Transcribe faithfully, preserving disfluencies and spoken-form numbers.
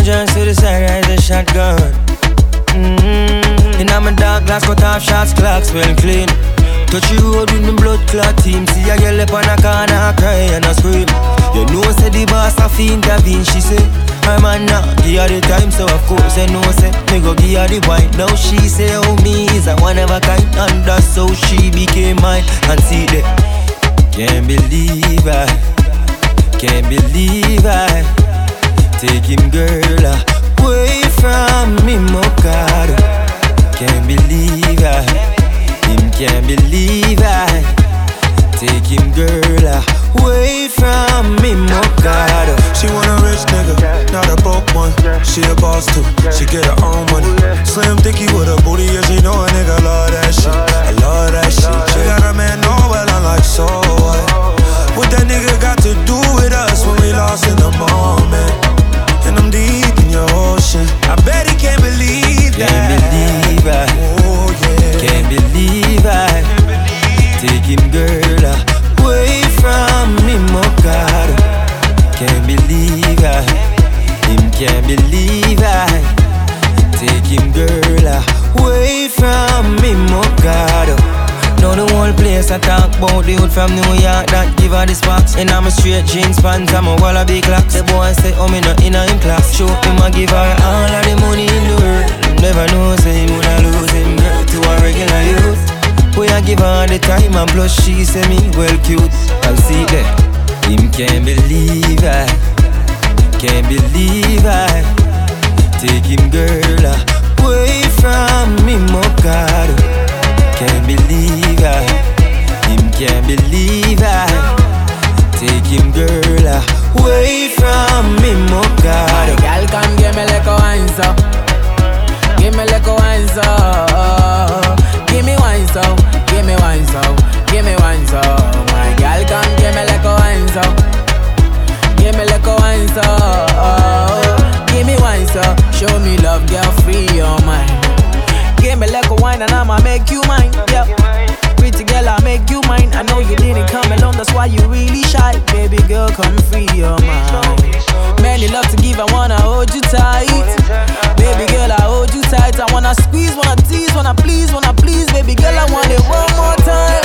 Gunshots to the side, rise a shotgun. Mm-hmm. In my dark glass, cut off shots, clocks well clean. Touch you road with me blood clot team. See a girl up on a corner, cry and a scream. You know say the boss a fiend, a fiend, she say. I'm a knock, give her the time, so of course I know say. Me go give her the wine, now she say oh me is a one of a kind. And that's how she became mine, and see that. Can't believe I, can't believe I take him girl away from me, Mokado. Can't believe I, him can't believe I take him girl away from me, Mokado. She want a rich nigga, not a broke one. She a boss too, she get her own money. Slim thicky with a booty, yeah, she know a nigga love that shit. I love that shit. She got a man, no, well, I'm like, so what? What that nigga got to do with us when we lost in the moment? And I'm deep in your ocean. I bet he can't believe that. Can't believe I, oh yeah. Can't believe I, can't believe. Take him girl away from me, Mokado. Can't believe I, him can't believe I, take him girl away from me, Mokado. Now the whole place I talk about the hood from New York that give her the sparks. And I'm a straight jeans pants, I'm a wallaby clocks. The boy say, oh me not in a him class. Show him I give her all of the money in the world. Never know say him woulda lose him girl to a regular youth. Boy I give her the time and blush, she say me well cute. And see that, him can't believe I, can't believe I take him girl away from me, Mokado. Can't believe I, him can't believe I take him girl away from me, Mokado. Girl, come give me like a wine so, give me like a wine so, give me wine so, give me wine so, give me wine so. My girl, come give me like a wine so, give me like a wine so, give me wine so. Show me love, girl, free your mind. Give me like a wine and I'ma make you mine, yeah. Pretty girl, I'll make you mine. I know you didn't come alone, that's why you really shy. Baby girl, come free your mind. Many love to give, I wanna hold you tight. Baby girl, I hold you tight. I wanna squeeze, wanna tease, wanna please, wanna please. Baby girl, I want it one more time.